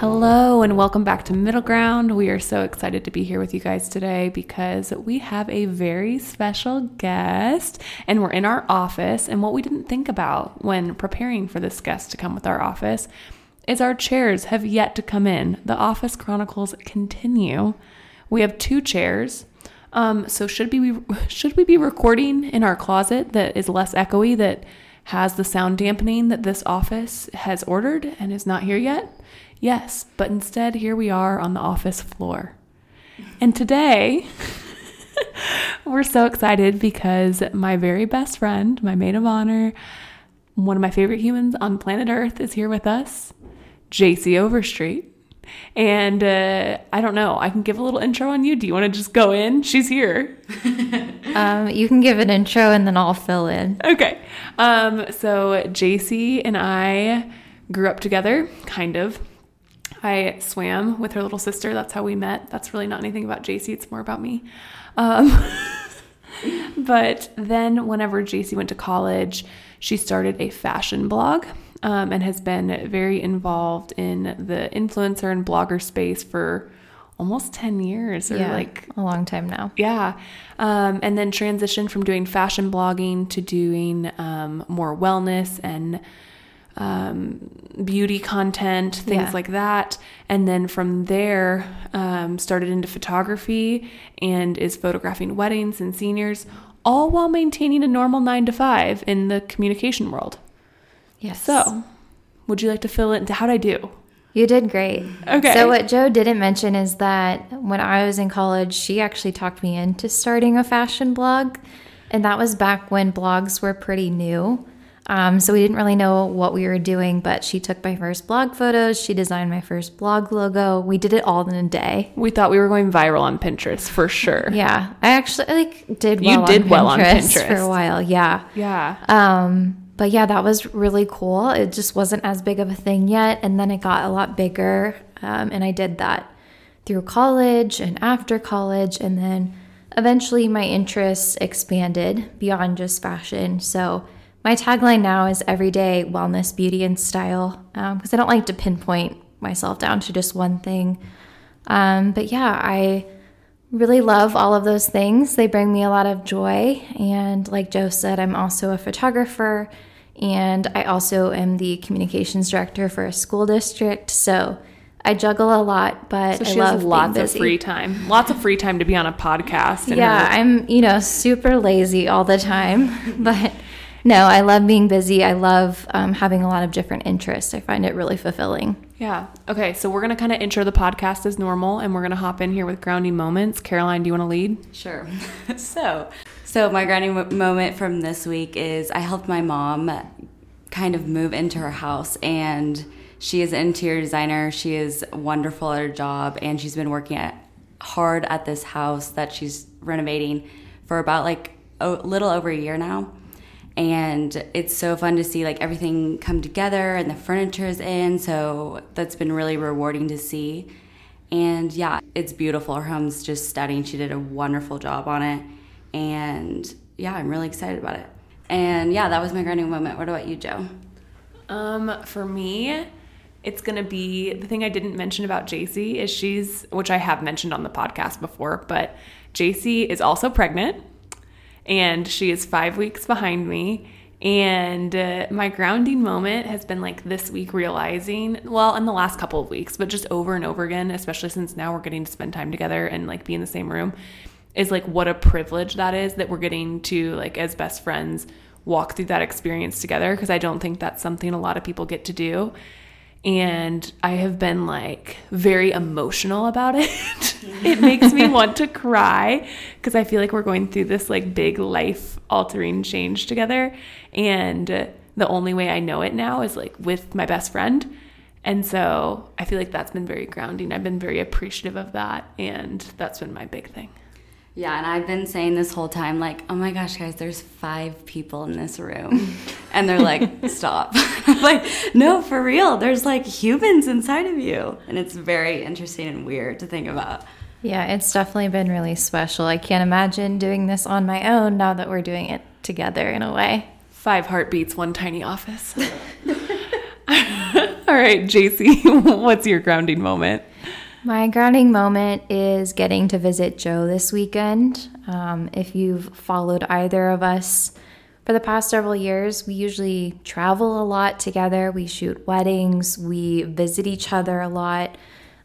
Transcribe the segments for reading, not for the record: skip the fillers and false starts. Hello and welcome back to Middle Ground. We are so excited to be here with you guys today because we have a very special guest and we're in our office, and what we didn't think about when preparing for this guest to come with our office is our chairs have yet to come in. The office chronicles continue. We have two chairs. So should we be recording in our closet that is less echoey, that has the sound dampening that this office has ordered and is not here yet? Yes, but instead, here we are on the office floor. And today, we're so excited because my very best friend, my maid of honor, one of my favorite humans on planet Earth is here with us, JC Overstreet. And I don't know, I can give a little intro on you. Do you want to just go in? She's here. You can give an intro and then I'll fill in. Okay. So JC and I grew up together, kind of. I swam with her little sister. That's how we met. That's really not anything about JC. It's more about me. But then whenever JC went to college, she started a fashion blog and has been very involved in the influencer and blogger space for almost 10 years or a long time now. Yeah. And then transitioned from doing fashion blogging to doing more wellness and beauty content, things like that. And then from there, started into photography and is photographing weddings and seniors, all while maintaining a normal 9-to-5 in the communication world. Yes. So would you like to fill into how'd I do? You did great. Okay. So what Joe didn't mention is that when I was in college, she actually talked me into starting a fashion blog. And that was back when blogs were pretty new. So we didn't really know what we were doing, but she took my first blog photos. She designed my first blog logo. We did it all in a day. We thought we were going viral on Pinterest for sure. Yeah. I actually did well on Pinterest. You did well on Pinterest for a while. Yeah. Yeah. But yeah, that was really cool. It just wasn't as big of a thing yet. And then it got a lot bigger. And I did that through college and after college. And then eventually my interests expanded beyond just fashion. So my tagline now is everyday wellness, beauty, and style, because I don't like to pinpoint myself down to just one thing. But yeah, I really love all of those things. They bring me a lot of joy. And like Joe said, I'm also a photographer, and I also am the communications director for a school district. So I juggle a lot, but so she I love has lots being busy. Of free time. Lots of free time to be on a podcast. And I'm, super lazy all the time, but no, I love being busy. I love having a lot of different interests. I find it really fulfilling. Yeah. Okay. So we're going to kind of intro the podcast as normal, and we're going to hop in here with grounding moments. Caroline, do you want to lead? Sure. So my grounding moment from this week is I helped my mom kind of move into her house, and she is an interior designer. She is wonderful at her job, and she's been working hard at this house that she's renovating for about a little over a year now. And it's so fun to see everything come together and the furniture's in. So that's been really rewarding to see. And yeah, it's beautiful. Her home's just stunning. She did a wonderful job on it. And yeah, I'm really excited about it. And yeah, that was my grounding moment. What about you, Joe? For me, it's going to be the thing I didn't mention about JC is which I have mentioned on the podcast before, but JC is also pregnant. And she is 5 weeks behind me. And my grounding moment has been this week realizing, in the last couple of weeks, but just over and over again, especially since now we're getting to spend time together and be in the same room, is what a privilege that is that we're getting to as best friends walk through that experience together, because I don't think that's something a lot of people get to do. And I have been very emotional about it. It makes me want to cry because I feel we're going through this big life altering change together. And the only way I know it now is with my best friend. And so I feel that's been very grounding. I've been very appreciative of that. And that's been my big thing. Yeah, and I've been saying this whole time, oh my gosh, guys, there's 5 people in this room. And they're stop. I'm no, for real, there's humans inside of you. And it's very interesting and weird to think about. Yeah, it's definitely been really special. I can't imagine doing this on my own now that we're doing it together in a way. 5 heartbeats, one tiny office. All right, JC, what's your grounding moment? My grounding moment is getting to visit Joe this weekend. If you've followed either of us for the past several years, we usually travel a lot together. We shoot weddings. We visit each other a lot.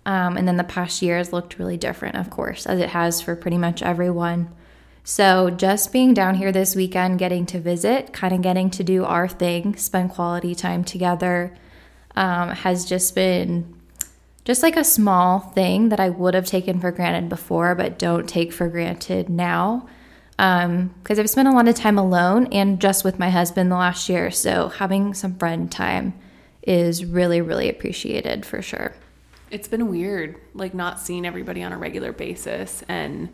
And then the past year has looked really different, of course, as it has for pretty much everyone. So just being down here this weekend, getting to visit, kind of getting to do our thing, spend quality time together, has just been just like a small thing that I would have taken for granted before, but don't take for granted now. Because I've spent a lot of time alone and just with my husband the last year. So having some friend time is really, really appreciated for sure. It's been weird, like not seeing everybody on a regular basis. And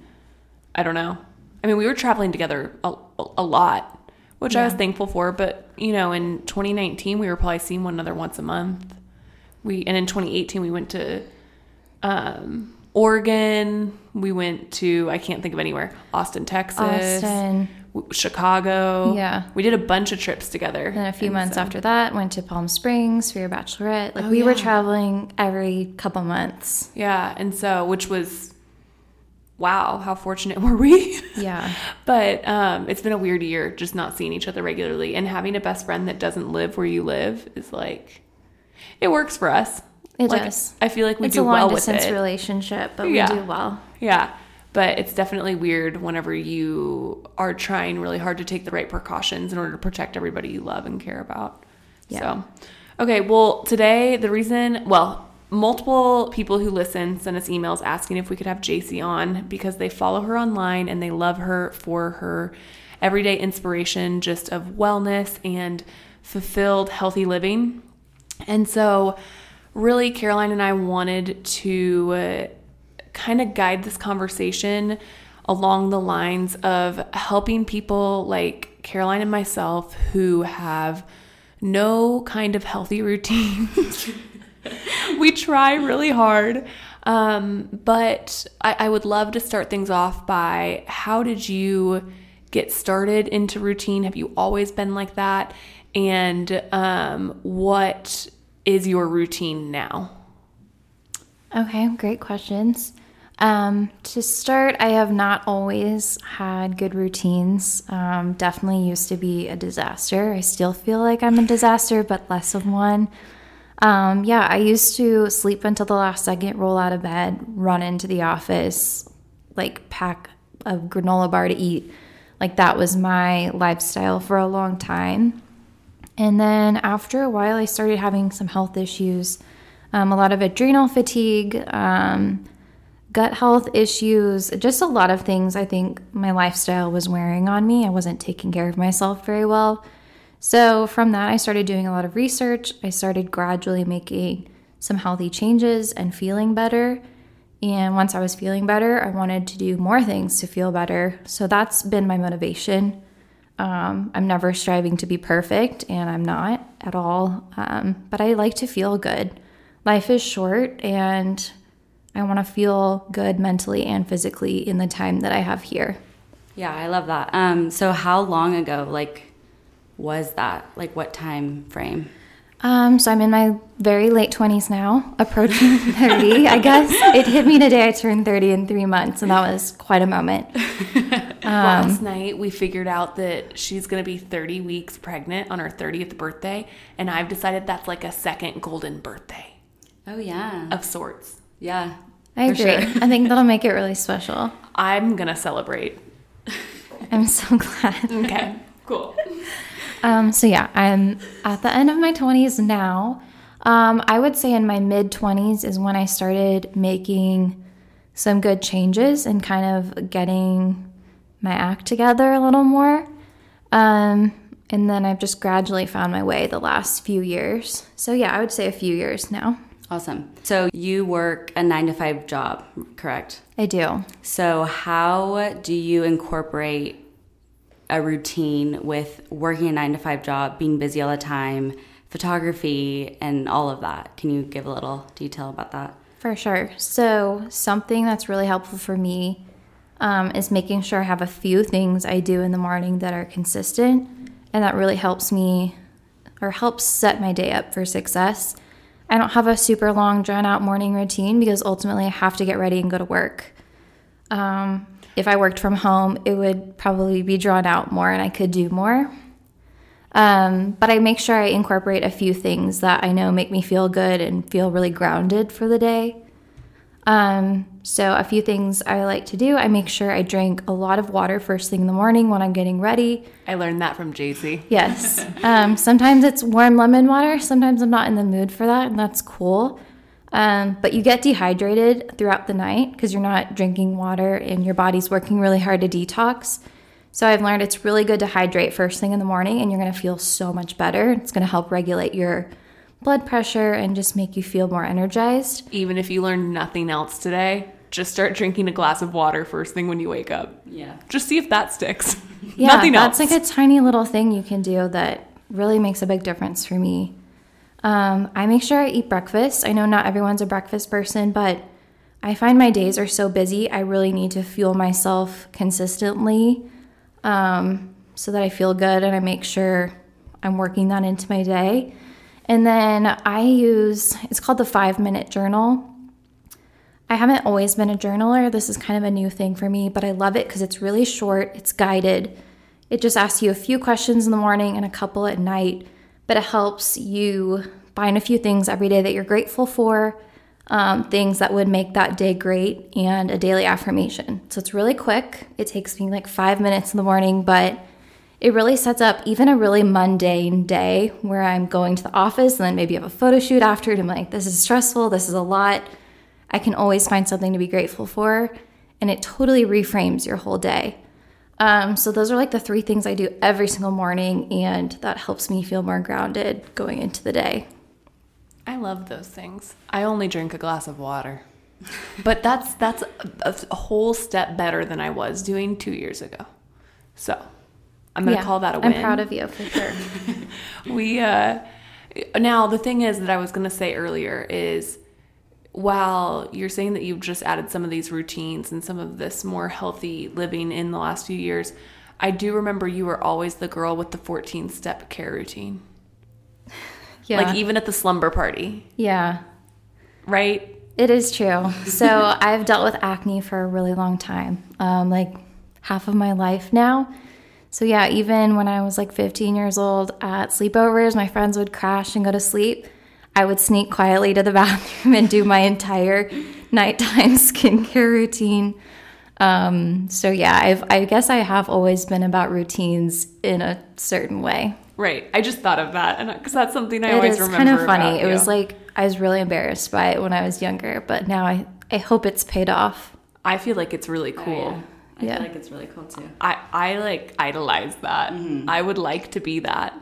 I don't know. I mean, we were traveling together a lot, which I was thankful for. But, you know, in 2019, we were probably seeing one another once a month. And in 2018, we went to Oregon. We went to, I can't think of anywhere, Austin, Texas. Chicago. Yeah. We did a bunch of trips together. And a few months after that, went to Palm Springs for your bachelorette. Like we were traveling every couple months. Yeah. And so, which was, wow, how fortunate were we? Yeah. But it's been a weird year just not seeing each other regularly. And having a best friend that doesn't live where you live is like... It works for us. It does. I feel like we do well with it. It's a long-distance relationship, but we do well. Yeah, but it's definitely weird whenever you are trying really hard to take the right precautions in order to protect everybody you love and care about. Yeah. So, okay, well, today multiple people who listen sent us emails asking if we could have JC on because they follow her online and they love her for her everyday inspiration just of wellness and fulfilled, healthy living. And so really Caroline and I wanted to kind of guide this conversation along the lines of helping people like Caroline and myself who have no kind of healthy routine. We try really hard, but I would love to start things off by how did you get started into routine? Have you always been like that? And what is your routine now? Okay, great questions. To start, I have not always had good routines. Definitely used to be a disaster. I still feel like I'm a disaster, but less of one. I used to sleep until the last second, roll out of bed, run into the office, like pack a granola bar to eat. Like that was my lifestyle for a long time. And then after a while, I started having some health issues, a lot of adrenal fatigue, gut health issues, just a lot of things I think my lifestyle was wearing on me. I wasn't taking care of myself very well. So from that, I started doing a lot of research. I started gradually making some healthy changes and feeling better. And once I was feeling better, I wanted to do more things to feel better. So that's been my motivation. I'm never striving to be perfect, and I'm not at all, but I like to feel good. Life is short, and I want to feel good mentally and physically in the time that I have here. Yeah, I love that. So how long ago, was that? What time frame? So I'm in my very late 20s now, approaching 30, I guess. It hit me today. I turned 30 in 3 months, and that was quite a moment. Last night, we figured out that she's going to be 30 weeks pregnant on her 30th birthday, and I've decided that's like a second golden birthday. Oh, yeah. Of sorts. Yeah. I agree. Sure. I think that'll make it really special. I'm going to celebrate. I'm so glad. Okay. Cool. I'm at the end of my 20s now. I would say in my mid-20s is when I started making some good changes and kind of getting my act together a little more. And then I've just gradually found my way the last few years. So yeah, I would say a few years now. Awesome. So you work a 9-to-5 job, correct? I do. So how do you incorporate a routine with working a 9-to-5 job, being busy all the time, photography, and all of that? Can you give a little detail about that? For sure. So something that's really helpful for me is making sure I have a few things I do in the morning that are consistent, and that really helps me or helps set my day up for success. I don't have a super long, drawn-out morning routine because ultimately I have to get ready and go to work. If I worked from home, it would probably be drawn out more and I could do more. But I make sure I incorporate a few things that I know make me feel good and feel really grounded for the day. So a few things I like to do. I make sure I drink a lot of water first thing in the morning when I'm getting ready. I learned that from Jay Z. Yes. Sometimes it's warm lemon water. Sometimes I'm not in the mood for that, and that's cool. But you get dehydrated throughout the night because you're not drinking water and your body's working really hard to detox. So I've learned it's really good to hydrate first thing in the morning, and you're going to feel so much better. It's going to help regulate your blood pressure and just make you feel more energized. Even if you learn nothing else today, just start drinking a glass of water first thing when you wake up. Yeah. Just see if that sticks. Yeah, nothing else. That's like a tiny little thing you can do that really makes a big difference for me. I make sure I eat breakfast. I know not everyone's a breakfast person, but I find my days are so busy, I really need to fuel myself consistently so that I feel good, and I make sure I'm working that into my day. And then I use, it's called the 5-minute journal. I haven't always been a journaler. This is kind of a new thing for me, but I love it because it's really short. It's guided. It just asks you a few questions in the morning and a couple at night, but it helps you find a few things every day that you're grateful for, things that would make that day great, and a daily affirmation. So it's really quick. It takes me like 5 minutes in the morning, but it really sets up even a really mundane day where I'm going to the office and then maybe have a photo shoot after it. I'm like, this is stressful. This is a lot. I can always find something to be grateful for, and it totally reframes your whole day. So those are like the three things I do every single morning, and that helps me feel more grounded going into the day. I love those things. I only drink a glass of water, but that's a whole step better than I was doing 2 years ago. So I'm going to call that a win. I'm proud of you for sure. Now the thing is that I was going to say earlier is while you're saying that you've just added some of these routines and some of this more healthy living in the last few years, I do remember you were always the girl with the 14-step care routine. Yeah. Like even at the slumber party. Yeah. Right? It is true. So I've dealt with acne for a really long time, like half of my life now. So yeah, even when I was like 15 years old at sleepovers, my friends would crash and go to sleep. I would sneak quietly to the bathroom and do my entire nighttime skincare routine. So yeah, I guess I have always been about routines in a certain way. Right. I just thought of that because that's something I always remember. It's kind of funny. It was like I was really embarrassed by it when I was younger, but now I hope it's paid off. I feel like it's really cool. Oh, yeah. I feel like it's really cool too. I like idolize that. Mm-hmm. I would like to be that.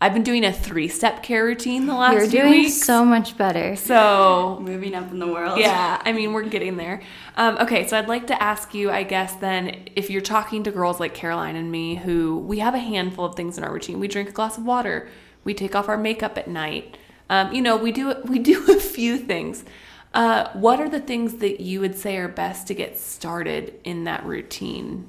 I've been doing a 3-step care routine the last few weeks. You're doing so much better. So moving up in the world. Yeah, I mean, we're getting there. Okay, so I'd like to ask you, I guess, then, if you're talking to girls like Caroline and me, who we have a handful of things in our routine. We drink a glass of water. We take off our makeup at night. We do a few things. What are the things that you would say are best to get started in that routine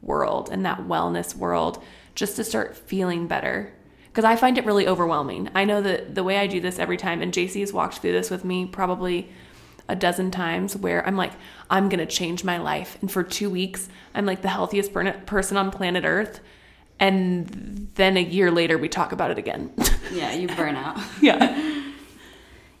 world and that wellness world, just to start feeling better? Because I find it really overwhelming. I know that the way I do this every time, and JC has walked through this with me probably a dozen times, where I'm like, I'm going to change my life. And for 2 weeks, I'm like the healthiest person on planet Earth. And then a year later, we talk about it again. Yeah, you burn out. Yeah.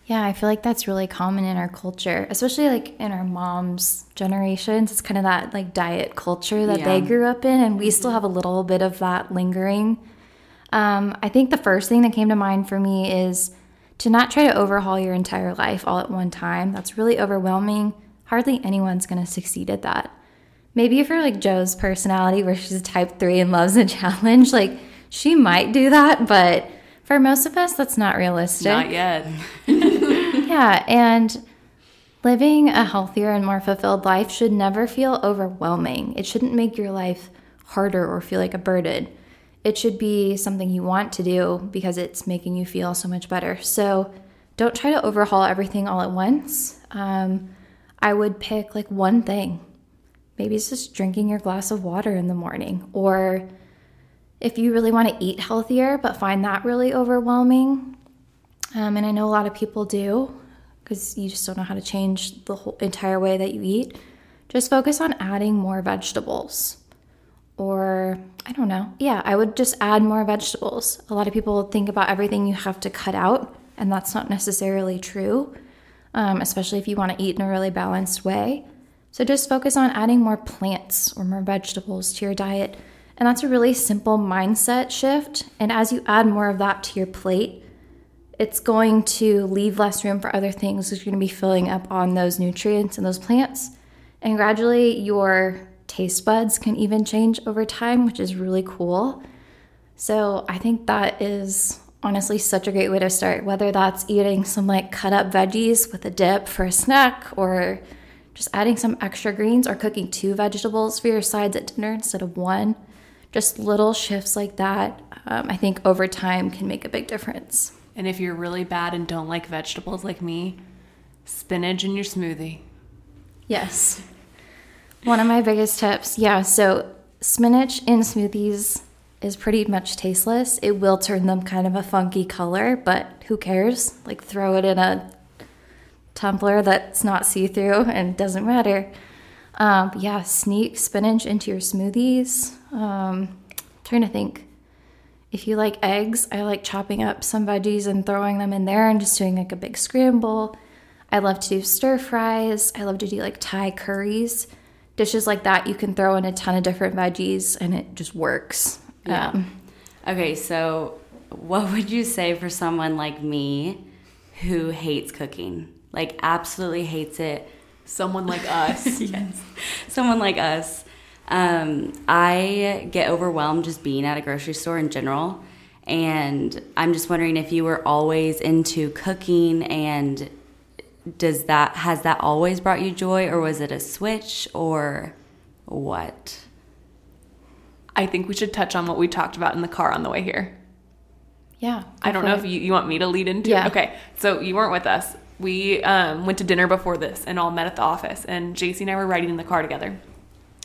Yeah, I feel like that's really common in our culture, especially like in our moms' generations. It's kind of that like diet culture that they grew up in, and we still have a little bit of that lingering. I think the first thing that came to mind for me is to not try to overhaul your entire life all at one time. That's really overwhelming. Hardly anyone's going to succeed at that. Maybe if you're like Joe's personality, where she's a type 3 and loves a challenge, like she might do that, but for most of us, that's not realistic. Not yet. Yeah, and living a healthier and more fulfilled life should never feel overwhelming. It shouldn't make your life harder or feel like a burden. It should be something you want to do because it's making you feel so much better. So don't try to overhaul everything all at once. I would pick like one thing. Maybe it's just drinking your glass of water in the morning, or if you really want to eat healthier but find that really overwhelming, And I know a lot of people do, because you just don't know how to change the whole entire way that you eat. Just focus on adding more vegetables. Or, I don't know. Yeah, I would just add more vegetables. A lot of people think about everything you have to cut out, and that's not necessarily true, especially if you want to eat in a really balanced way. So just focus on adding more plants or more vegetables to your diet. And that's a really simple mindset shift. And as you add more of that to your plate, it's going to leave less room for other things, because you're going to be filling up on those nutrients and those plants. And gradually your taste buds can even change over time, which is really cool. So I think that is honestly such a great way to start, whether that's eating some like cut up veggies with a dip for a snack, or just adding some extra greens, or cooking 2 vegetables for your sides at dinner instead of 1. Just little shifts like that, I think over time can make a big difference. And if you're really bad and don't like vegetables like me, spinach in your smoothie. Yes. One of my biggest tips. Yeah, so spinach in smoothies is pretty much tasteless. It will turn them kind of a funky color, but who cares? Like, throw it in a tumbler that's not see-through and doesn't matter. Yeah, sneak spinach into your smoothies. Trying to think. If you like eggs, I like chopping up some veggies and throwing them in there and just doing like a big scramble. I love to do stir fries. I love to do like Thai curries. Dishes like that, you can throw in a ton of different veggies and it just works. Yeah. Okay, so what would you say for someone like me who hates cooking? Like, absolutely hates it. Someone like us. Yes. Someone like us. I get overwhelmed just being at a grocery store in general, and I'm just wondering if you were always into cooking, and has that always brought you joy, or was it a switch, or what? I think we should touch on what we talked about in the car on the way here. Yeah. I don't know if you want me to lead into it. Yeah. Okay. So you weren't with us. We went to dinner before this and all met at the office, and JC and I were riding in the car together.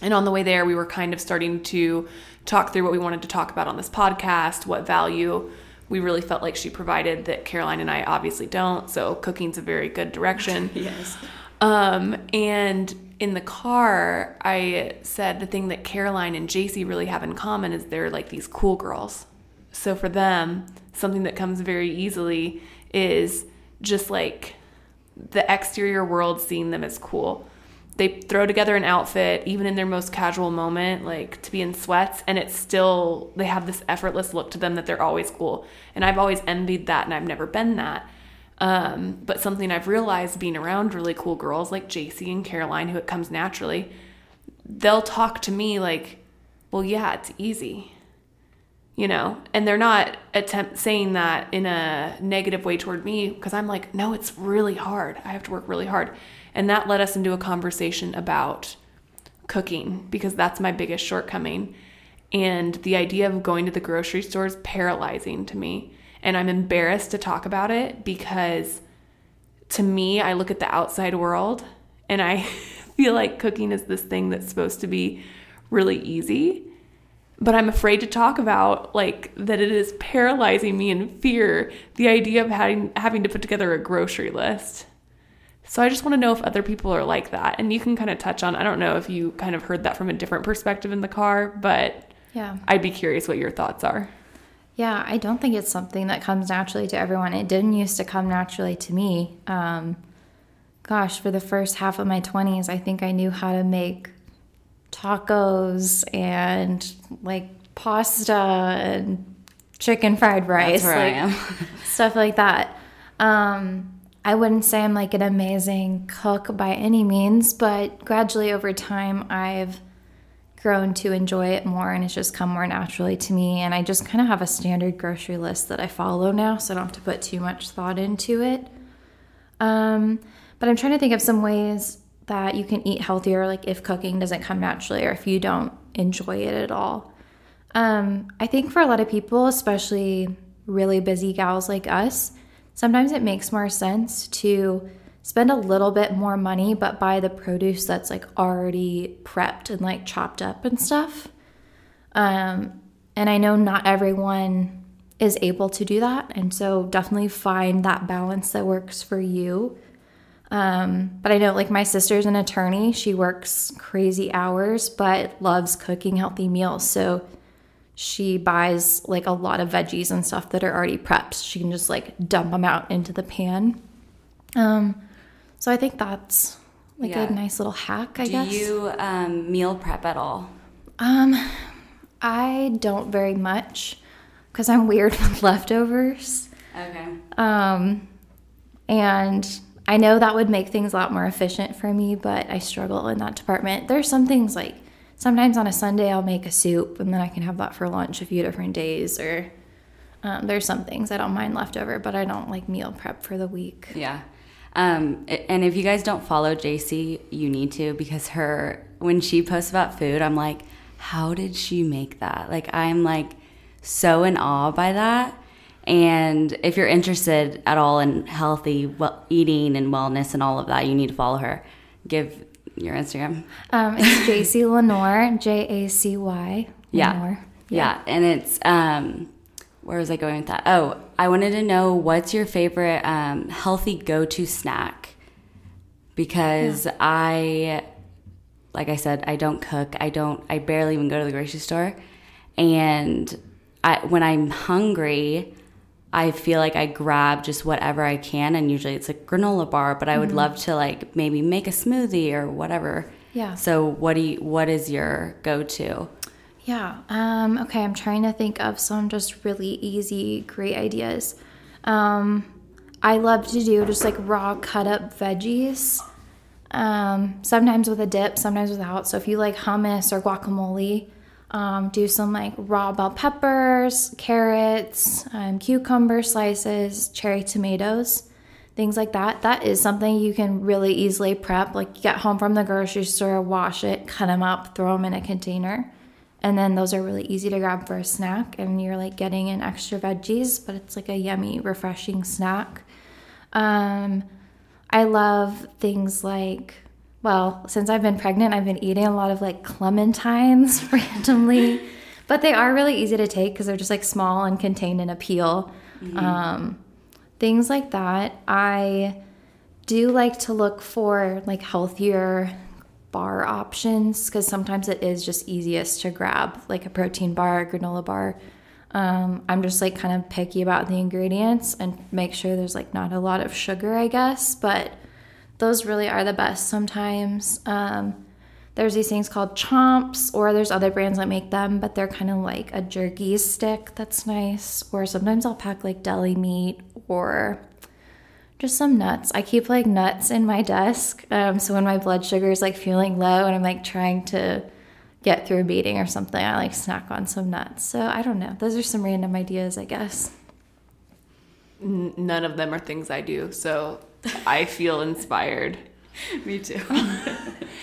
And on the way there, we were kind of starting to talk through what we wanted to talk about on this podcast, what value we really felt like she provided that Caroline and I obviously don't. So cooking's a very good direction. Yes. And in the car, I said the thing that Caroline and JC really have in common is they're like these cool girls. So for them, something that comes very easily is just like the exterior world seeing them as cool. They throw together an outfit, even in their most casual moment, like to be in sweats, and it's still, they have this effortless look to them that they're always cool. And I've always envied that, and I've never been that. But something I've realized being around really cool girls like JC and Caroline, who it comes naturally, they'll talk to me like, well, yeah, it's easy, you know? And they're not saying that in a negative way toward me, because I'm like, no, it's really hard. I have to work really hard. And that led us into a conversation about cooking, because that's my biggest shortcoming. And the idea of going to the grocery store is paralyzing to me. And I'm embarrassed to talk about it, because to me, I look at the outside world and I feel like cooking is this thing that's supposed to be really easy. But I'm afraid to talk about, like, that it is paralyzing me in fear, the idea of having to put together a grocery list. So I just want to know if other people are like that. And you can kind of touch on, I don't know if you kind of heard that from a different perspective in the car, but yeah, I'd be curious what your thoughts are. Yeah, I don't think it's something that comes naturally to everyone. It didn't used to come naturally to me. Gosh, for the first half of my 20s, I think I knew how to make tacos and like pasta and chicken fried rice. That's where like, I am. Stuff like that. I wouldn't say I'm like an amazing cook by any means, but gradually over time, I've grown to enjoy it more, and it's just come more naturally to me. And I just kind of have a standard grocery list that I follow now, so I don't have to put too much thought into it. But I'm trying to think of some ways that you can eat healthier, like if cooking doesn't come naturally or if you don't enjoy it at all. I think for a lot of people, especially really busy gals like us, sometimes it makes more sense to spend a little bit more money, but buy the produce that's like already prepped and like chopped up and stuff. And I know not everyone is able to do that. And so definitely find that balance that works for you. But I know, like, my sister's an attorney. She works crazy hours, but loves cooking healthy meals. So she buys, like, a lot of veggies and stuff that are already prepped. She can just, like, dump them out into the pan. So I think that's, like, a nice little hack, I guess. Do you meal prep at all? I don't very much because I'm weird with leftovers. Okay. And I know that would make things a lot more efficient for me, but I struggle in that department. There's some things, like, sometimes on a Sunday I'll make a soup and then I can have that for lunch a few different days, or there's some things I don't mind leftover, but I don't like meal prep for the week. Yeah. And if you guys don't follow JC, you need to, because when she posts about food, I'm like, how did she make that? Like, I'm like so in awe by that. And if you're interested at all in healthy eating and wellness and all of that, you need to follow her. Give your Instagram. It's JC Lenore, J-A-C-Y. Lenore. Yeah. And it's, where was I going with that? Oh, I wanted to know, what's your favorite healthy go-to snack? Because like I said, I don't cook. I barely even go to the grocery store. And when I'm hungry, I feel like I grab just whatever I can. And usually it's a granola bar, but I would love to, like, maybe make a smoothie or whatever. Yeah. So what is your go-to? Yeah. Okay. I'm trying to think of some just really easy, great ideas. I love to do just, like, raw cut up veggies. Sometimes with a dip, sometimes without. So if you like hummus or guacamole, do some, like, raw bell peppers, carrots, cucumber slices, cherry tomatoes, things like that. That is something you can really easily prep. Like, get home from the grocery store, wash it, cut them up, throw them in a container. And then those are really easy to grab for a snack. And you're, like, getting in extra veggies, but it's, like, a yummy, refreshing snack. I love things like, well, since I've been pregnant, I've been eating a lot of, like, clementines randomly, but they are really easy to take because they're just, like, small and contained in a peel. Mm-hmm. Things like that. I do like to look for, like, healthier bar options because sometimes it is just easiest to grab, like, a protein bar, a granola bar. I'm just, like, kind of picky about the ingredients and make sure there's, like, not a lot of sugar, I guess, but those really are the best sometimes. There's these things called Chomps, or there's other brands that make them, but they're kind of like a jerky stick that's nice, or sometimes I'll pack, like, deli meat or just some nuts. I keep, like, nuts in my desk, so when my blood sugar is, like, feeling low and I'm, like, trying to get through a meeting or something, I, like, snack on some nuts. So I don't know. Those are some random ideas, I guess. None of them are things I do, so I feel inspired. Me too.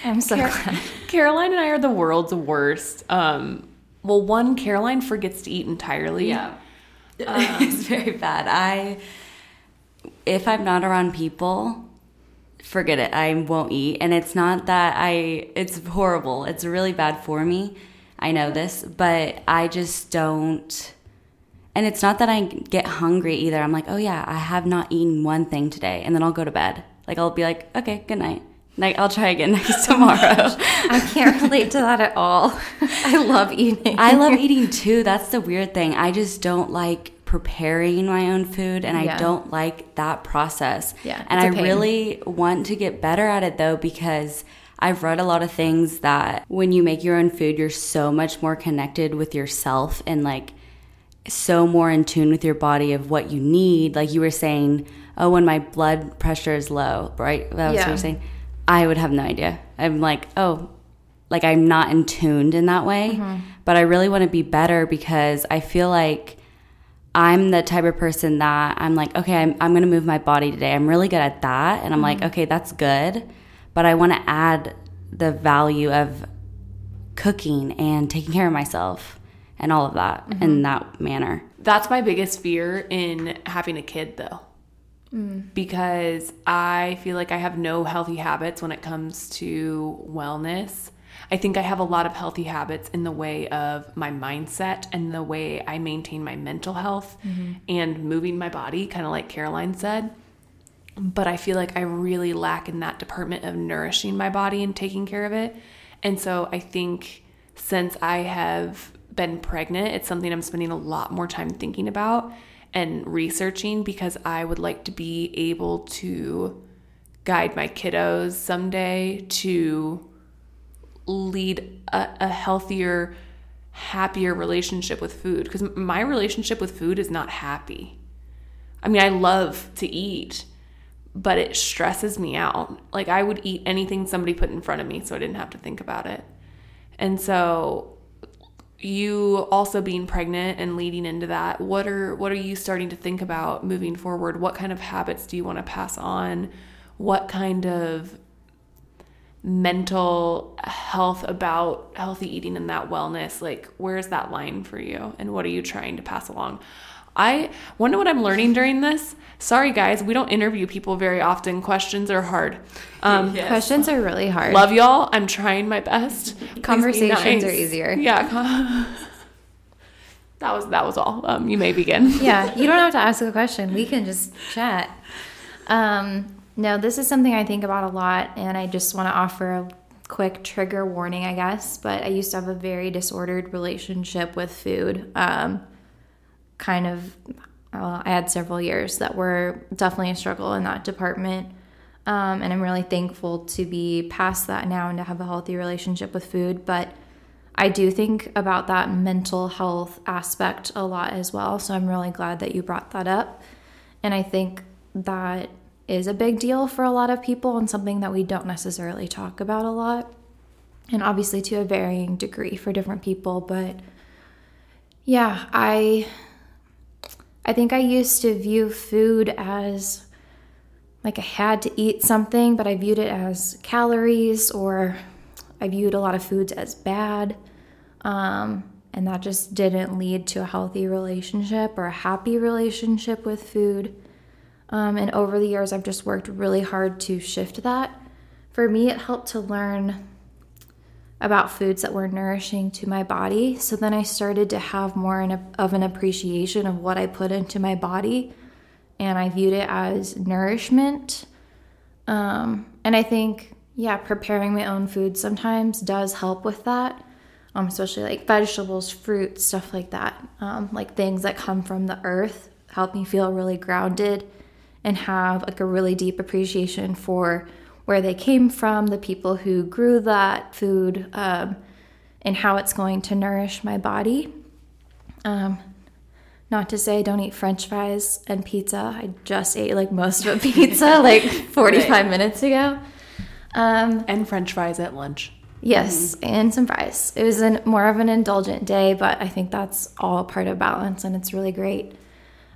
I'm so glad. Caroline and I are the world's worst. Well, one, Caroline forgets to eat entirely. Yeah. It's very bad. If I'm not around people, forget it. I won't eat. And it's not that it's horrible. It's really bad for me. I know this, but I just don't. And it's not that I get hungry either. I'm like, oh yeah, I have not eaten one thing today. And then I'll go to bed. Like, I'll be like, okay, good night. Like, I'll try again next tomorrow. I can't relate to that at all. I love eating. I love eating too. That's the weird thing. I just don't like preparing my own food, and I don't like that process. Yeah, and I really want to get better at it though, because I've read a lot of things that when you make your own food, you're so much more connected with yourself and, like, so more in tune with your body of what you need. Like you were saying, oh, when my blood pressure is low, right? That was what you were saying. I would have no idea. I'm like, oh, like I'm not in tuned in that way. Mm-hmm. But I really want to be better because I feel like I'm the type of person that I'm like, okay, I'm going to move my body today. I'm really good at that. And I'm like, okay, that's good. But I want to add the value of cooking and taking care of myself and all of that in that manner. That's my biggest fear in having a kid though. Because I feel like I have no healthy habits when it comes to wellness. I think I have a lot of healthy habits in the way of my mindset and the way I maintain my mental health and moving my body, kind of like Caroline said. But I feel like I really lack in that department of nourishing my body and taking care of it. And so I think since I have been pregnant, it's something I'm spending a lot more time thinking about and researching, because I would like to be able to guide my kiddos someday to lead a healthier, happier relationship with food. Because my relationship with food is not happy. I mean, I love to eat, but it stresses me out. Like, I would eat anything somebody put in front of me so I didn't have to think about it. And so you also being pregnant and leading into that, what are you starting to think about moving forward? What kind of habits do you want to pass on? What kind of mental health about healthy eating and that wellness? Like, where's that line for you? And what are you trying to pass along? I wonder what I'm learning during this. Sorry, guys. We don't interview people very often. Questions are hard. Yes. Questions are really hard. Love y'all. I'm trying my best. Conversations are easier. Yeah. That was all. You may begin. Yeah. You don't have to ask a question. We can just chat. No, this is something I think about a lot, and I just want to offer a quick trigger warning, I guess. But I used to have a very disordered relationship with food. I had several years that were definitely a struggle in that department. And I'm really thankful to be past that now and to have a healthy relationship with food. But I do think about that mental health aspect a lot as well. So I'm really glad that you brought that up. And I think that is a big deal for a lot of people and something that we don't necessarily talk about a lot. And obviously to a varying degree for different people. But yeah, I think I used to view food as like I had to eat something, but I viewed it as calories, or I viewed a lot of foods as bad. And that just didn't lead to a healthy relationship or a happy relationship with food. And over the years, I've just worked really hard to shift that. For me, it helped to learn about foods that were nourishing to my body. So then I started to have more of an appreciation of what I put into my body, and I viewed it as nourishment. And I think, preparing my own food sometimes does help with that, especially like vegetables, fruits, stuff like that, like things that come from the earth help me feel really grounded and have like a really deep appreciation for where they came from, the people who grew that food, and how it's going to nourish my body. Not to say I don't eat French fries and pizza. I just ate like most of a pizza like 45 minutes ago. And French fries at lunch. Yes, and some fries. It was more of an indulgent day, but I think that's all part of balance, and it's really great.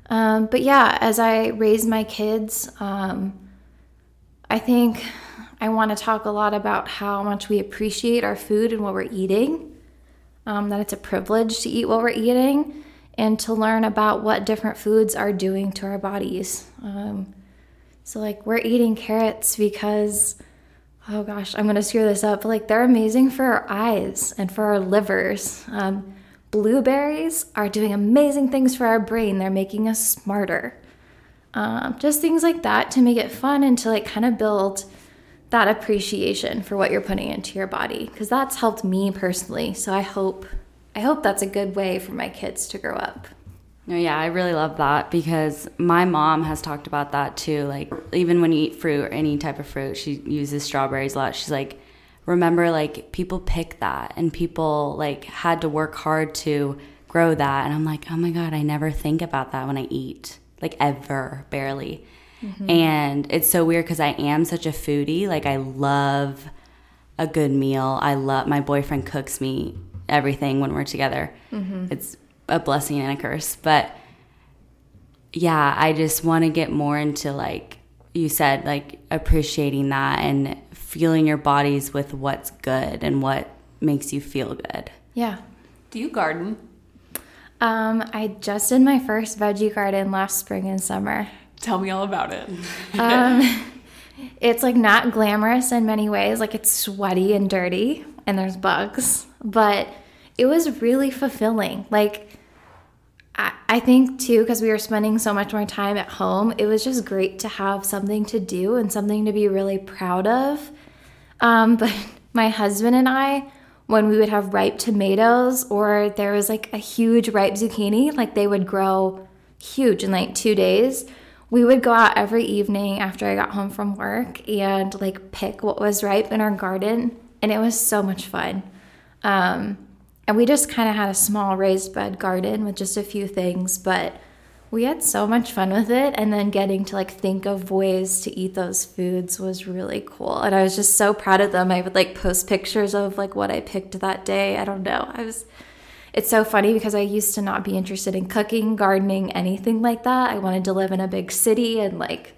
But yeah, as I raise my kids, I think I want to talk a lot about how much we appreciate our food and what we're eating, that it's a privilege to eat what we're eating, and to learn about what different foods are doing to our bodies. So like we're eating carrots because, oh gosh, I'm going to screw this up, but like they're amazing for our eyes and for our livers. Blueberries are doing amazing things for our brain. They're making us smarter. Just things like that to make it fun and to like kind of build that appreciation for what you're putting into your body, because that's helped me personally. So I hope that's a good way for my kids to grow up. No, yeah, I really love that, because my mom has talked about that too. Like even when you eat fruit or any type of fruit, she uses strawberries a lot. She's like, remember, like people pick that and people like had to work hard to grow that. And I'm like, oh my God, I never think about that when I eat. Like ever, barely. Mm-hmm. And it's so weird because I am such a foodie. Like I love a good meal. My boyfriend cooks me everything when we're together. Mm-hmm. It's a blessing and a curse. But yeah, I just want to get more into, like you said, like appreciating that and fueling your bodies with what's good and what makes you feel good. Yeah. Do you garden? I just did my first veggie garden last spring and summer. Tell me all about it. It's like not glamorous in many ways. Like it's sweaty and dirty. and there's bugs, but it was really fulfilling. Like, I think too, because we were spending so much more time at home, it was just great to have something to do and something to be really proud of. But my husband and I, when we would have ripe tomatoes or there was like a huge ripe zucchini, like they would grow huge in like 2 days, we would go out every evening after I got home from work and like pick what was ripe in our garden. And it was so much fun. And we just kind of had a small raised bed garden with just a few things, but we had so much fun with it. And then getting to like think of ways to eat those foods was really cool. And I was just so proud of them. I would like post pictures of like what I picked that day. I don't know. It's so funny because I used to not be interested in cooking, gardening, anything like that. I wanted to live in a big city and like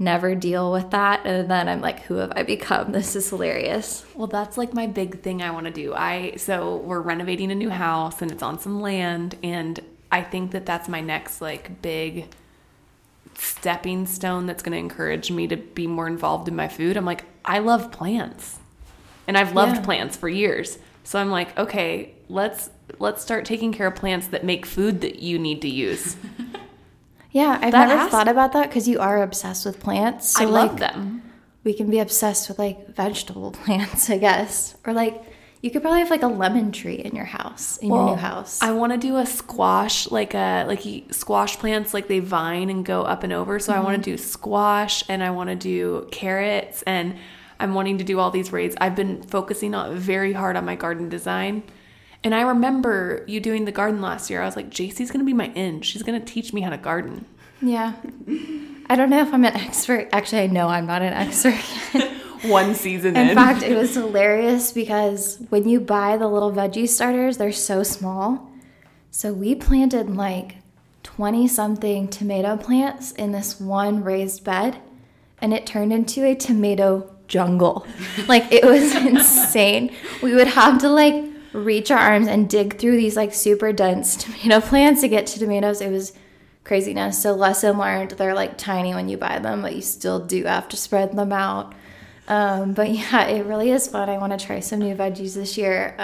never deal with that. And then I'm like, who have I become? This is hilarious. Well, that's like my big thing I want to do. So we're renovating a new house and it's on some land. And I think that that's my next like big stepping stone that's going to encourage me to be more involved in my food. I'm like, I love plants and I've loved plants for years. So I'm like, okay, let's start taking care of plants that make food that you need to use. Yeah, I've never thought about that because you are obsessed with plants. So I love them. We can be obsessed with like vegetable plants, I guess. Or like you could probably have like a lemon tree in your house, your new house. I want to do a squash, like squash plants, like they vine and go up and over. So I want to do squash and I want to do carrots and I'm wanting to do all these raids. I've been focusing very hard on my garden design. And I remember you doing the garden last year. I was like, JC's going to be my in. She's going to teach me how to garden. Yeah. I don't know if I'm an expert. Actually, I know I'm not an expert yet. One season in. In fact, it was hilarious because when you buy the little veggie starters, they're so small. So we planted like 20-something tomato plants in this one raised bed, and it turned into a tomato jungle. Like, it was insane. We would have to like reach our arms and dig through these like super dense tomato plants to get to tomatoes. It was craziness. So lesson learned, they're like tiny when you buy them, but you still do have to spread them out. But yeah, it really is fun. I want to try some new veggies this year.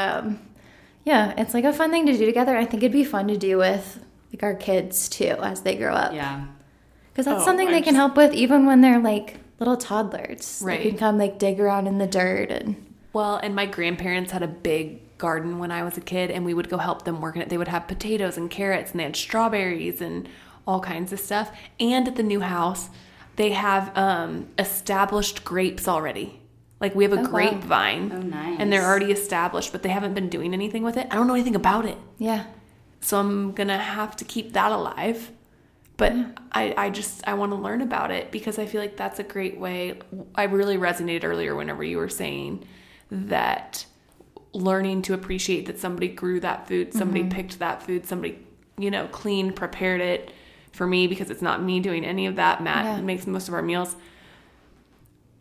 It's like a fun thing to do together. I think it'd be fun to do with like our kids too as they grow up. Yeah. Because that's something they can help with even when they're like little toddlers. Right. They can come like dig around in the dirt. And my grandparents had a big garden when I was a kid, and we would go help them work in it. They would have potatoes and carrots, and they had strawberries and all kinds of stuff. And at the new house, they have established grapes already. Like, we have a grapevine. Oh, nice. And they're already established, but they haven't been doing anything with it. I don't know anything about it. Yeah. So I'm going to have to keep that alive. But I want to learn about it because I feel like that's a great way. I really resonated earlier whenever you were saying that learning to appreciate that somebody grew that food, somebody picked that food, somebody, cleaned, prepared it for me, because it's not me doing any of that. Matt makes most of our meals.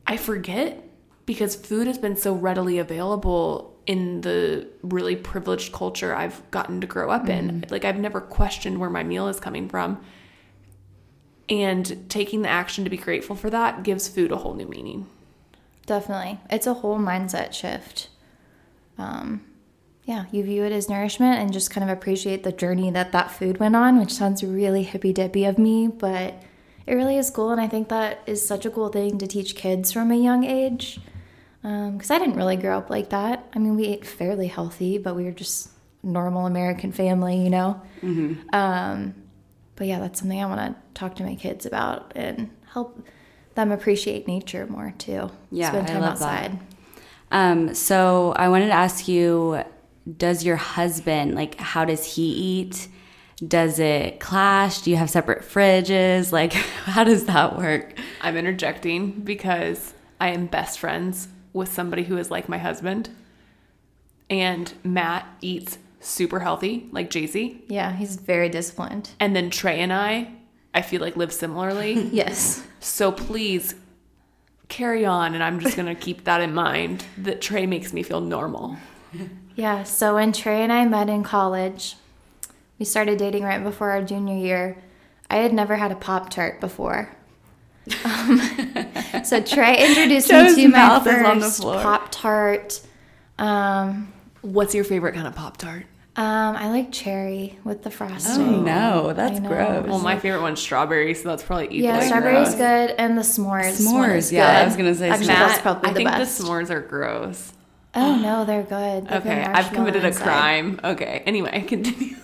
I forget because food has been so readily available in the really privileged culture I've gotten to grow up in. Like, I've never questioned where my meal is coming from. And taking the action to be grateful for that gives food a whole new meaning. Definitely. It's a whole mindset shift. You view it as nourishment and just kind of appreciate the journey that food went on, which sounds really hippy-dippy of me, but it really is cool. And I think that is such a cool thing to teach kids from a young age. Because I didn't really grow up like that. I mean, we ate fairly healthy, but we were just normal American family, but yeah, that's something I want to talk to my kids about and help them appreciate nature more too. Yeah, spend time outside. That. So I wanted to ask you, does your husband, like, how does he eat? Does it clash? Do you have separate fridges? Like, how does that work? I'm interjecting because I am best friends with somebody who is like my husband, and Matt eats super healthy, like Jay-Z. Yeah, he's very disciplined. And then Trey and I feel like live similarly. Yes. So please carry on, and I'm just going to keep that in mind, that Trey makes me feel normal. Yeah, so when Trey and I met in college, we started dating right before our junior year. I had never had a Pop-Tart before. So Trey introduced me to my first Pop-Tart. What's your favorite kind of Pop-Tart? I like cherry with the frosting. Oh, no, that's gross. Well, my favorite one's strawberry, so that's probably equally gross. Yeah, strawberry's good, and the s'mores. S'mores, yeah, good. I was going to say actually, s'mores. That's probably the best. I think the s'mores are gross. Oh, no, they're good. They're okay, I've committed a crime. Okay, anyway, continue.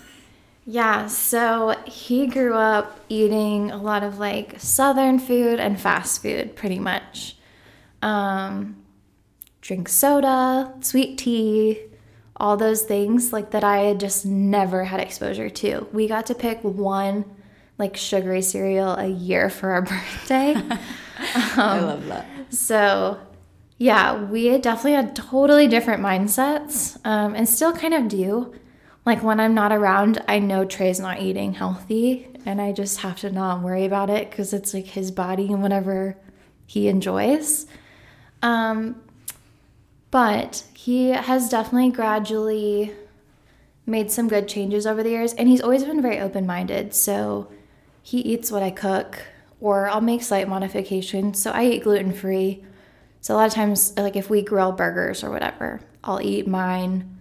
Yeah, so he grew up eating a lot of, like, Southern food and fast food, pretty much. Drink soda, sweet tea, all those things, like, that I had just never had exposure to. We got to pick one, like, sugary cereal a year for our birthday. I love that. So, yeah, we definitely had totally different mindsets, and still kind of do. Like, when I'm not around, I know Trey's not eating healthy, and I just have to not worry about it because it's, like, his body and whatever he enjoys. But he has definitely gradually made some good changes over the years, and he's always been very open-minded. So he eats what I cook, or I'll make slight modifications. So I eat gluten-free. So a lot of times, like, if we grill burgers or whatever, I'll eat mine,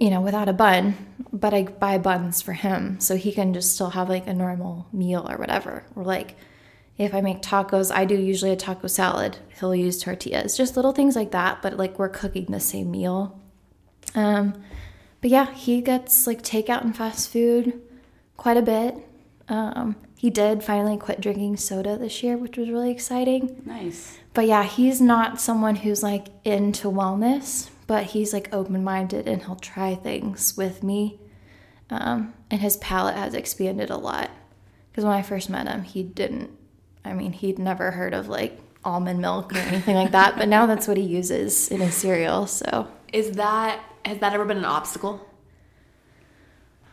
you know, without a bun, but I buy buns for him so he can just still have, like, a normal meal or whatever. Or, like, if I make tacos, I do usually a taco salad. He'll use tortillas. Just little things like that, but, like, we're cooking the same meal. But, yeah, he gets, like, takeout and fast food quite a bit. He did finally quit drinking soda this year, which was really exciting. Nice. But, yeah, he's not someone who's, like, into wellness, but he's, like, open-minded, and he'll try things with me. And his palate has expanded a lot. Because when I first met him, he didn't. I mean, he'd never heard of, like, almond milk or anything like that. But now that's what he uses in his cereal, so. Has that ever been an obstacle?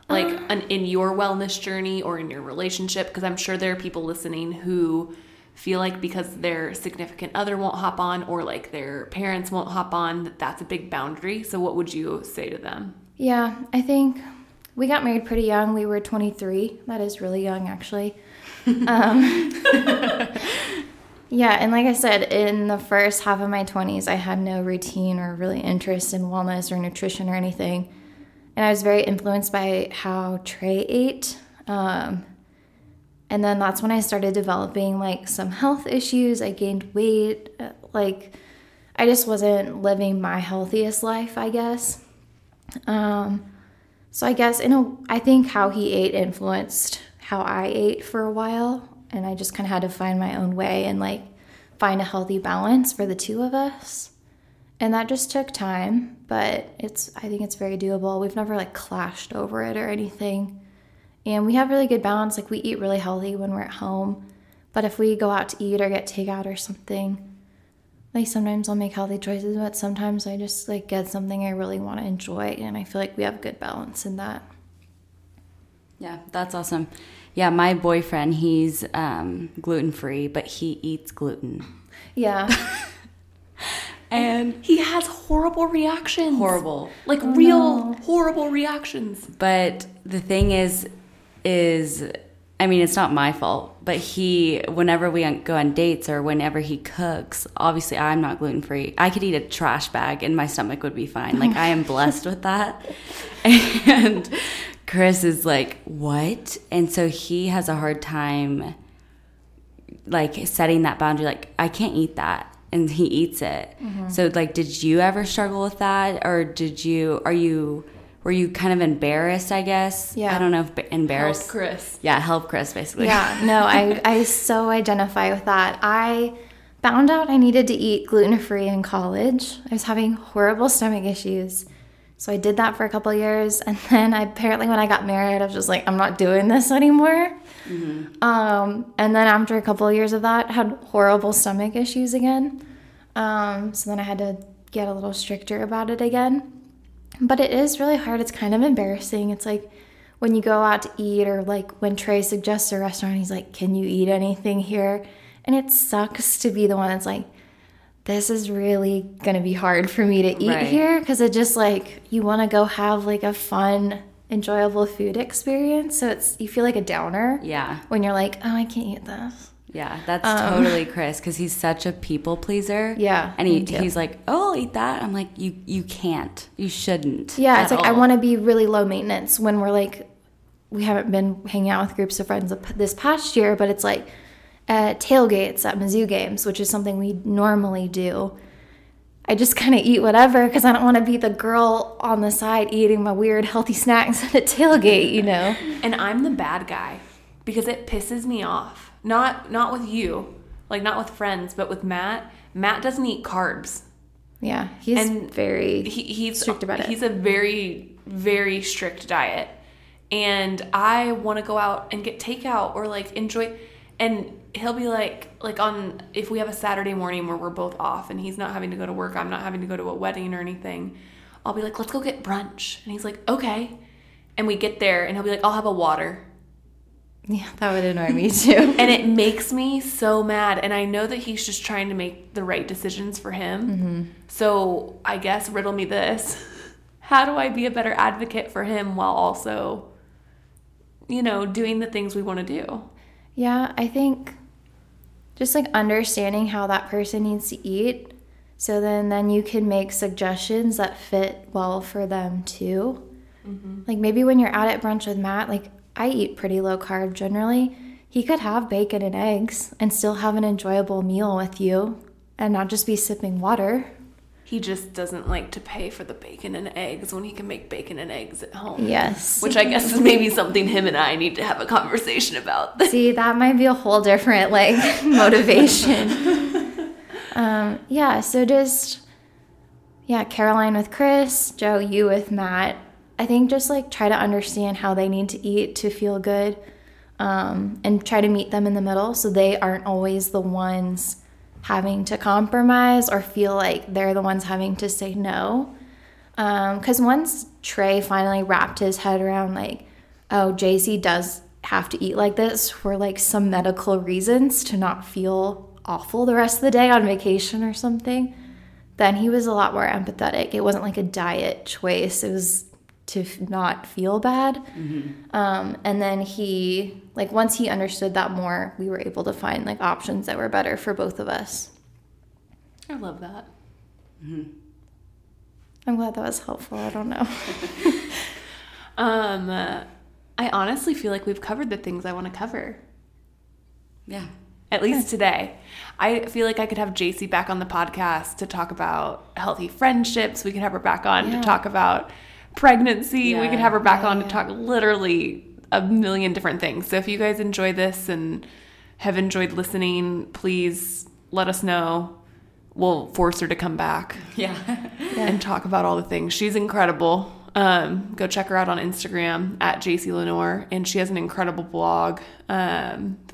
Like, in your wellness journey or in your relationship? Because I'm sure there are people listening who feel like because their significant other won't hop on or, like, their parents won't hop on, that's a big boundary. So what would you say to them? Yeah, I think we got married pretty young. We were 23. That is really young, actually. Yeah, and like I said, in the first half of my 20s, I had no routine or really interest in wellness or nutrition or anything. And I was very influenced by how Trey ate. And then that's when I started developing, like, some health issues. I gained weight. Like, I just wasn't living my healthiest life, I guess. So I guess, I think how he ate influenced how I ate for a while. And I just kind of had to find my own way and, like, find a healthy balance for the two of us. And that just took time. But I think it's very doable. We've never, like, clashed over it or anything. And we have really good balance. Like, we eat really healthy when we're at home. But if we go out to eat or get takeout or something, like, sometimes I'll make healthy choices, but sometimes I just, like, get something I really want to enjoy. And I feel like we have good balance in that. Yeah, that's awesome. Yeah, my boyfriend, he's gluten-free, but he eats gluten. Yeah. And he has horrible reactions. Horrible. Like, real horrible reactions. But the thing is, I mean, it's not my fault, but whenever we go on dates or whenever he cooks, obviously I'm not gluten-free. I could eat a trash bag and my stomach would be fine. Like, I am blessed with that. And Chris is like, what? And so he has a hard time, like, setting that boundary. Like, I can't eat that. And he eats it. Mm-hmm. So, like, did you ever struggle with that? Or were you kind of embarrassed, I guess? Yeah. I don't know if embarrassed. Help Chris. Yeah, help Chris, basically. Yeah, no, I so identify with that. I found out I needed to eat gluten-free in college. I was having horrible stomach issues. So I did that for a couple of years. And then apparently when I got married, I was just like, I'm not doing this anymore. Mm-hmm. And then after a couple of years of that, I had horrible stomach issues again. So then I had to get a little stricter about it again. But it is really hard. It's kind of embarrassing. It's like when you go out to eat or like when Trey suggests a restaurant, he's like, can you eat anything here? And it sucks to be the one that's like, this is really going to be hard for me to eat here because it just like you want to go have like a fun, enjoyable food experience. So you feel like a downer when you're like, oh, I can't eat this. Yeah, that's totally Chris, because he's such a people pleaser. Yeah, and he's like, oh, I'll eat that. I'm like, you can't. You shouldn't. Yeah, it's like, I want to be really low maintenance when we're like, we haven't been hanging out with groups of friends this past year, but it's like at tailgates at Mizzou games, which is something we normally do. I just kind of eat whatever because I don't want to be the girl on the side eating my weird healthy snacks at a tailgate, you know? And I'm the bad guy because it pisses me off. Not with you, like not with friends, but with Matt. Matt doesn't eat carbs. Yeah, he's strict about it. He's a very, very strict diet. And I want to go out and get takeout or like enjoy. And he'll be like on, if we have a Saturday morning where we're both off and he's not having to go to work, I'm not having to go to a wedding or anything, I'll be like, let's go get brunch. And he's like, okay. And we get there and he'll be like, I'll have a water. Yeah, that would annoy me too. And it makes me so mad. And I know that he's just trying to make the right decisions for him. Mm-hmm. So I guess riddle me this. How do I be a better advocate for him while also, you know, doing the things we want to do? Yeah, I think just like understanding how that person needs to eat, so then you can make suggestions that fit well for them too. Mm-hmm. Like maybe when you're out at brunch with Matt, like I eat pretty low carb generally. He could have bacon and eggs and still have an enjoyable meal with you and not just be sipping water. He just doesn't like to pay for the bacon and eggs when he can make bacon and eggs at home. Yes. Which I guess is maybe something him and I need to have a conversation about. See, that might be a whole different, like, motivation. Caroline with Chris, Joe, you with Matt. I think just, like, try to understand how they need to eat to feel good, and try to meet them in the middle so they aren't always the ones having to compromise or feel like they're the ones having to say no. Because once Trey finally wrapped his head around, like, oh, JC does have to eat like this for, like, some medical reasons to not feel awful the rest of the day on vacation or something, then he was a lot more empathetic. It wasn't, like, a diet choice. It was to not feel bad. Mm-hmm. And then he, like, once he understood that more, we were able to find, like, options that were better for both of us. I love that. Mm-hmm. I'm glad that was helpful. I don't know. I honestly feel like we've covered the things I want to cover. Yeah. At least today. I feel like I could have JC back on the podcast to talk about healthy friendships. We could have her back on to talk about pregnancy. Yeah, we could have her back on to talk literally a million different things. So if you guys enjoy this and have enjoyed listening, please let us know. We'll force her to come back and talk about all the things. She's incredible. Go check her out on Instagram at JC Lenore, and she has an incredible blog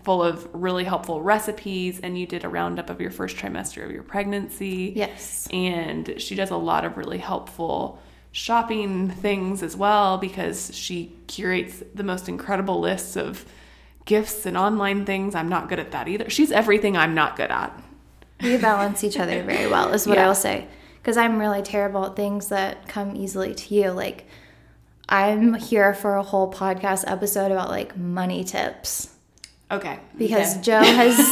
full of really helpful recipes, and you did a roundup of your first trimester of your pregnancy. Yes. And she does a lot of really helpful shopping things as well, because she curates the most incredible lists of gifts and online things. I'm not good at that either. She's everything I'm not good at. We balance each other very well is what I'll say, because I'm really terrible at things that come easily to you. Like, I'm here for a whole podcast episode about, like, money tips. Okay. Because Joe has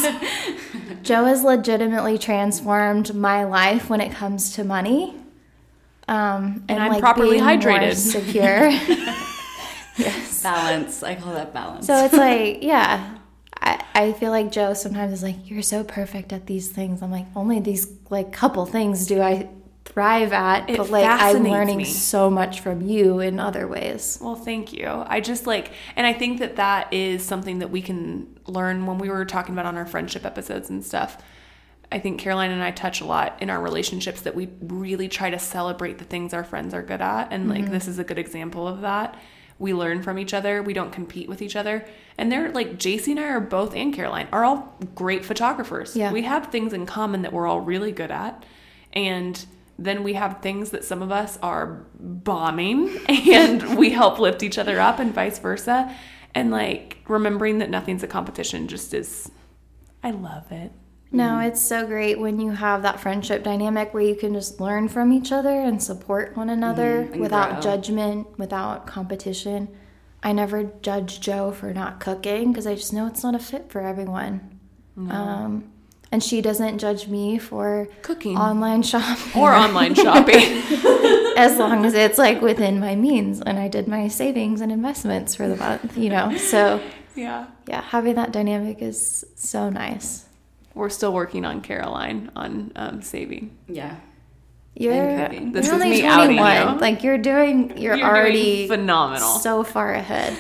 legitimately transformed my life when it comes to money. And I'm, like, properly hydrated, secure. Yes. Balance. I call that balance. So it's like, I feel like Joe sometimes is like, you're so perfect at these things. I'm like, only these, like, couple things do I thrive at, but, like, I'm learning so much from you in other ways. Well, thank you. I just, like, and I think that that is something that we can learn when we were talking about on our friendship episodes and stuff. I think Caroline and I touch a lot in our relationships that we really try to celebrate the things our friends are good at. And, like, this is a good example of that. We learn from each other. We don't compete with each other. And they're, like, JC and I are both, and Caroline, are all great photographers. Yeah. We have things in common that we're all really good at. And then we have things that some of us are bombing and we help lift each other up and vice versa. And, like, remembering that nothing's a competition just is, I love it. No, it's so great when you have that friendship dynamic where you can just learn from each other and support one another without judgment, without competition. I never judge Joe for not cooking because I just know it's not a fit for everyone. No. And she doesn't judge me for cooking, online shopping, or online shopping, as long as it's like within my means. And I did my savings and investments for the month, you know. So yeah, having that dynamic is so nice. We're still working on Caroline on saving. Yeah. You're only 21. Like you're already doing phenomenal. So far ahead.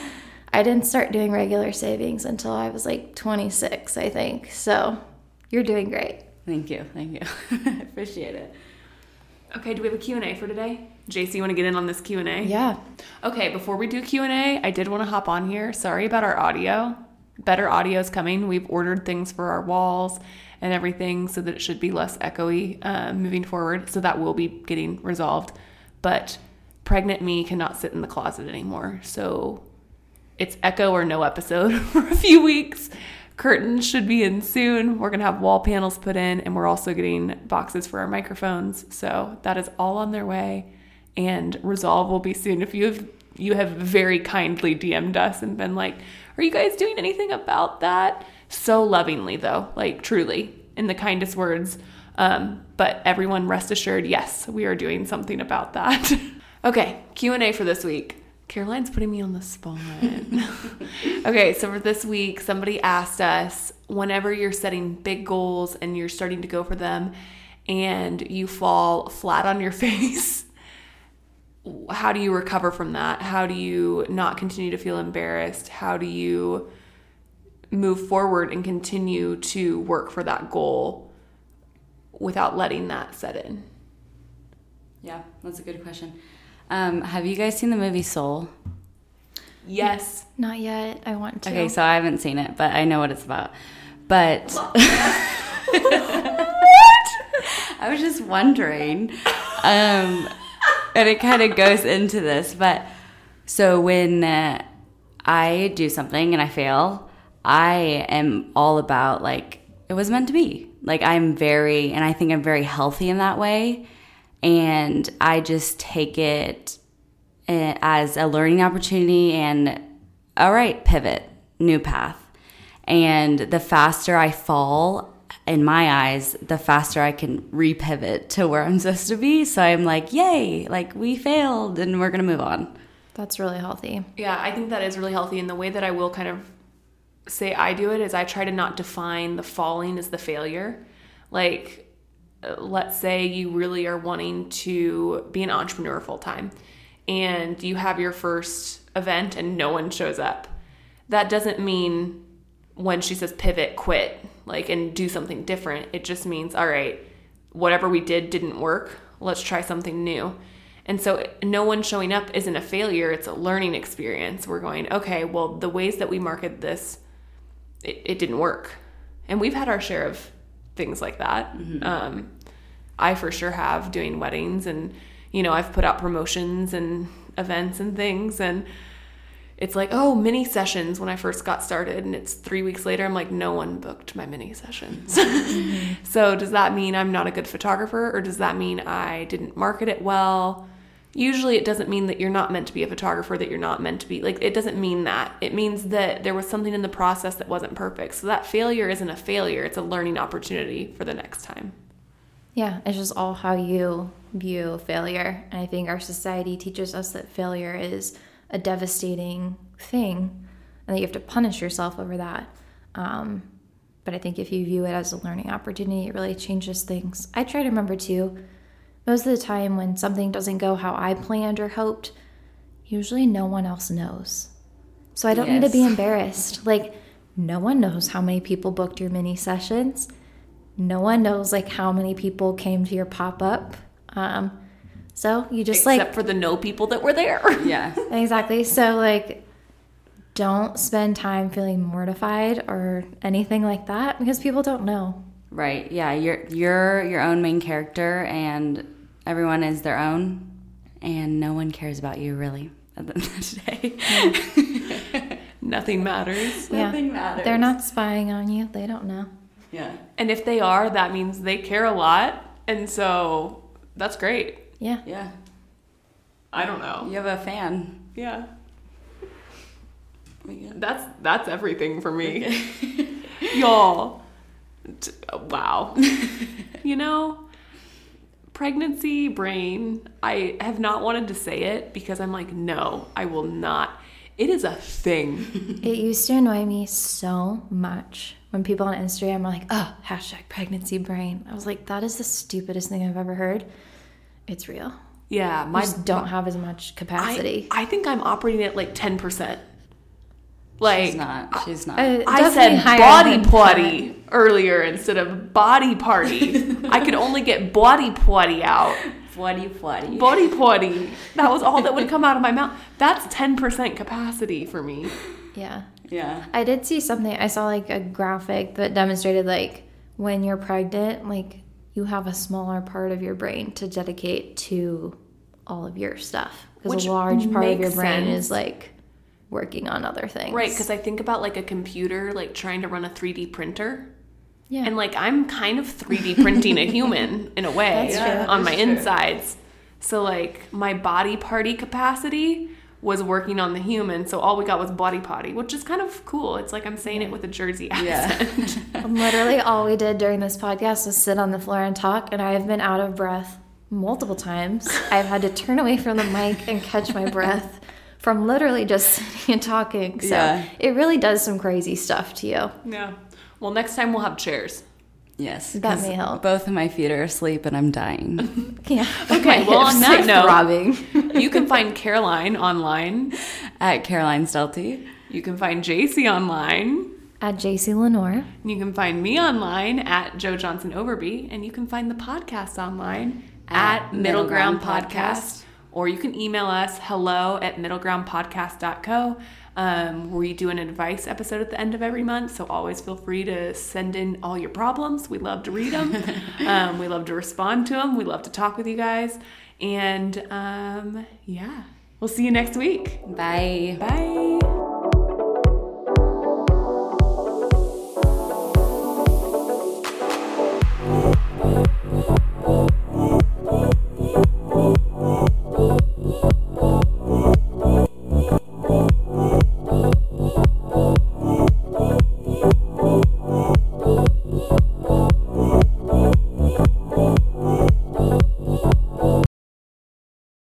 I didn't start doing regular savings until I was like 26, I think. So you're doing great. Thank you. I appreciate it. Okay, do we have a Q&A for today? JC, you want to get in on this Q&A? Yeah. Okay, before we do Q&A, I did want to hop on here. Sorry about our audio. Better audio is coming. We've ordered things for our walls and everything so that it should be less echoey moving forward. So that will be getting resolved. But pregnant me cannot sit in the closet anymore. So it's echo or no episode for a few weeks. Curtains should be in soon. We're going to have wall panels put in, and we're also getting boxes for our microphones. So that is all on their way, and resolve will be soon. If you have very kindly DM'd us and been like, are you guys doing anything about that? So lovingly, though, like truly in the kindest words. But everyone rest assured, yes, we are doing something about that. Okay, Q&A for this week. Caroline's putting me on the spot. Okay, so for this week, somebody asked us, whenever you're setting big goals and you're starting to go for them and you fall flat on your face, how do you recover from that? How do you not continue to feel embarrassed? How do you move forward and continue to work for that goal without letting that set in? Yeah, that's a good question. Have you guys seen the movie Soul? Yes. Not yet. I want to. Okay, so I haven't seen it, but I know what it's about. But what? I was just wondering. And it kind of goes into this. But so when I do something and I fail, I am all about, like, it was meant to be. Like, I think I'm very healthy in that way. And I just take it as a learning opportunity and, all right, pivot, new path. And the faster I fall, in my eyes, the faster I can repivot to where I'm supposed to be. So I'm like, yay, like we failed and we're going to move on. That's really healthy. Yeah, I think that is really healthy. And the way that I will kind of say I do it is I try to not define the falling as the failure. Like, let's say you really are wanting to be an entrepreneur full-time and you have your first event and no one shows up. That doesn't mean when she says pivot, quit, like, and do something different. It just means, all right, whatever we did didn't work. Let's try something new. And so no one showing up isn't a failure. It's a learning experience. We're going, okay, well, the ways that we market this, it didn't work. And we've had our share of things like that. Mm-hmm. I for sure have, doing weddings, and, you know, I've put out promotions and events and things, and it's like, oh, mini sessions when I first got started, and it's 3 weeks later, I'm like, no one booked my mini sessions. Mm-hmm. So does that mean I'm not a good photographer, or does that mean I didn't market it well? Usually it doesn't mean that you're not meant to be a photographer, that you're not meant to be, like, it doesn't mean that. It means that there was something in the process that wasn't perfect. So that failure isn't a failure. It's a learning opportunity for the next time. Yeah. It's just all how you view failure. And I think our society teaches us that failure is a devastating thing and that you have to punish yourself over that. But I think if you view it as a learning opportunity, it really changes things. I try to remember too, most of the time when something doesn't go how I planned or hoped, usually no one else knows. So I don't need to be embarrassed. Like, no one knows how many people booked your mini sessions. No one knows, like, how many people came to your pop-up. So you just, except for the no people that were there. Yeah. Exactly. So, like, don't spend time feeling mortified or anything like that because people don't know. Right. Yeah. You're your own main character and everyone is their own and no one cares about you really other than today. Yeah. Nothing matters. Yeah. Nothing matters. They're not spying on you. They don't know. Yeah. And if they are, that means they care a lot. And so that's great. Yeah. Yeah. I don't know. You have a fan. Yeah. That's everything for me. Y'all. Wow. You know, pregnancy brain, I have not wanted to say it because I'm like, no, I will not. It is a thing. It used to annoy me so much when people on Instagram were like, oh, hashtag pregnancy brain. I was like, that is the stupidest thing I've ever heard. It's real. Yeah. I just don't have as much capacity. I think I'm operating at like 10%. Like, She's not. I said body potty earlier instead of body party. I could only get body potty out. Body potty. Body potty. That was all that would come out of my mouth. That's 10% capacity for me. Yeah. Yeah. I did see something. I saw like a graphic that demonstrated like when you're pregnant, like you have a smaller part of your brain to dedicate to all of your stuff. Because a large part of your brain is like working on other things. Right, because I think about like a computer, like trying to run a 3D printer. Yeah. And like I'm kind of 3D printing a human in a way on my insides. So like my body party capacity was working on the human, so all we got was body potty, which is kind of cool. It's like I'm saying it with a Jersey accent. Yeah. Literally all we did during this podcast was sit on the floor and talk, and I have been out of breath multiple times. I've had to turn away from the mic and catch my breath from literally just sitting and talking. So it really does some crazy stuff to you. Yeah. Well, next time we'll have chairs. Yes. That may help. Both of my feet are asleep and I'm dying. Yeah. Okay, well, on that note, you can find Caroline online at Caroline Stelty. You can find JC online at JC Lenore. You can find me online at Jo Johnson Overby. And you can find the podcast online at Middle Ground Podcast. Or you can email us hello@middlegroundpodcast.co. We do an advice episode at the end of every month, so always feel free to send in all your problems. We love to read them. We love to respond to them. We love to talk with you guys. And, yeah, we'll see you next week. Bye. Bye.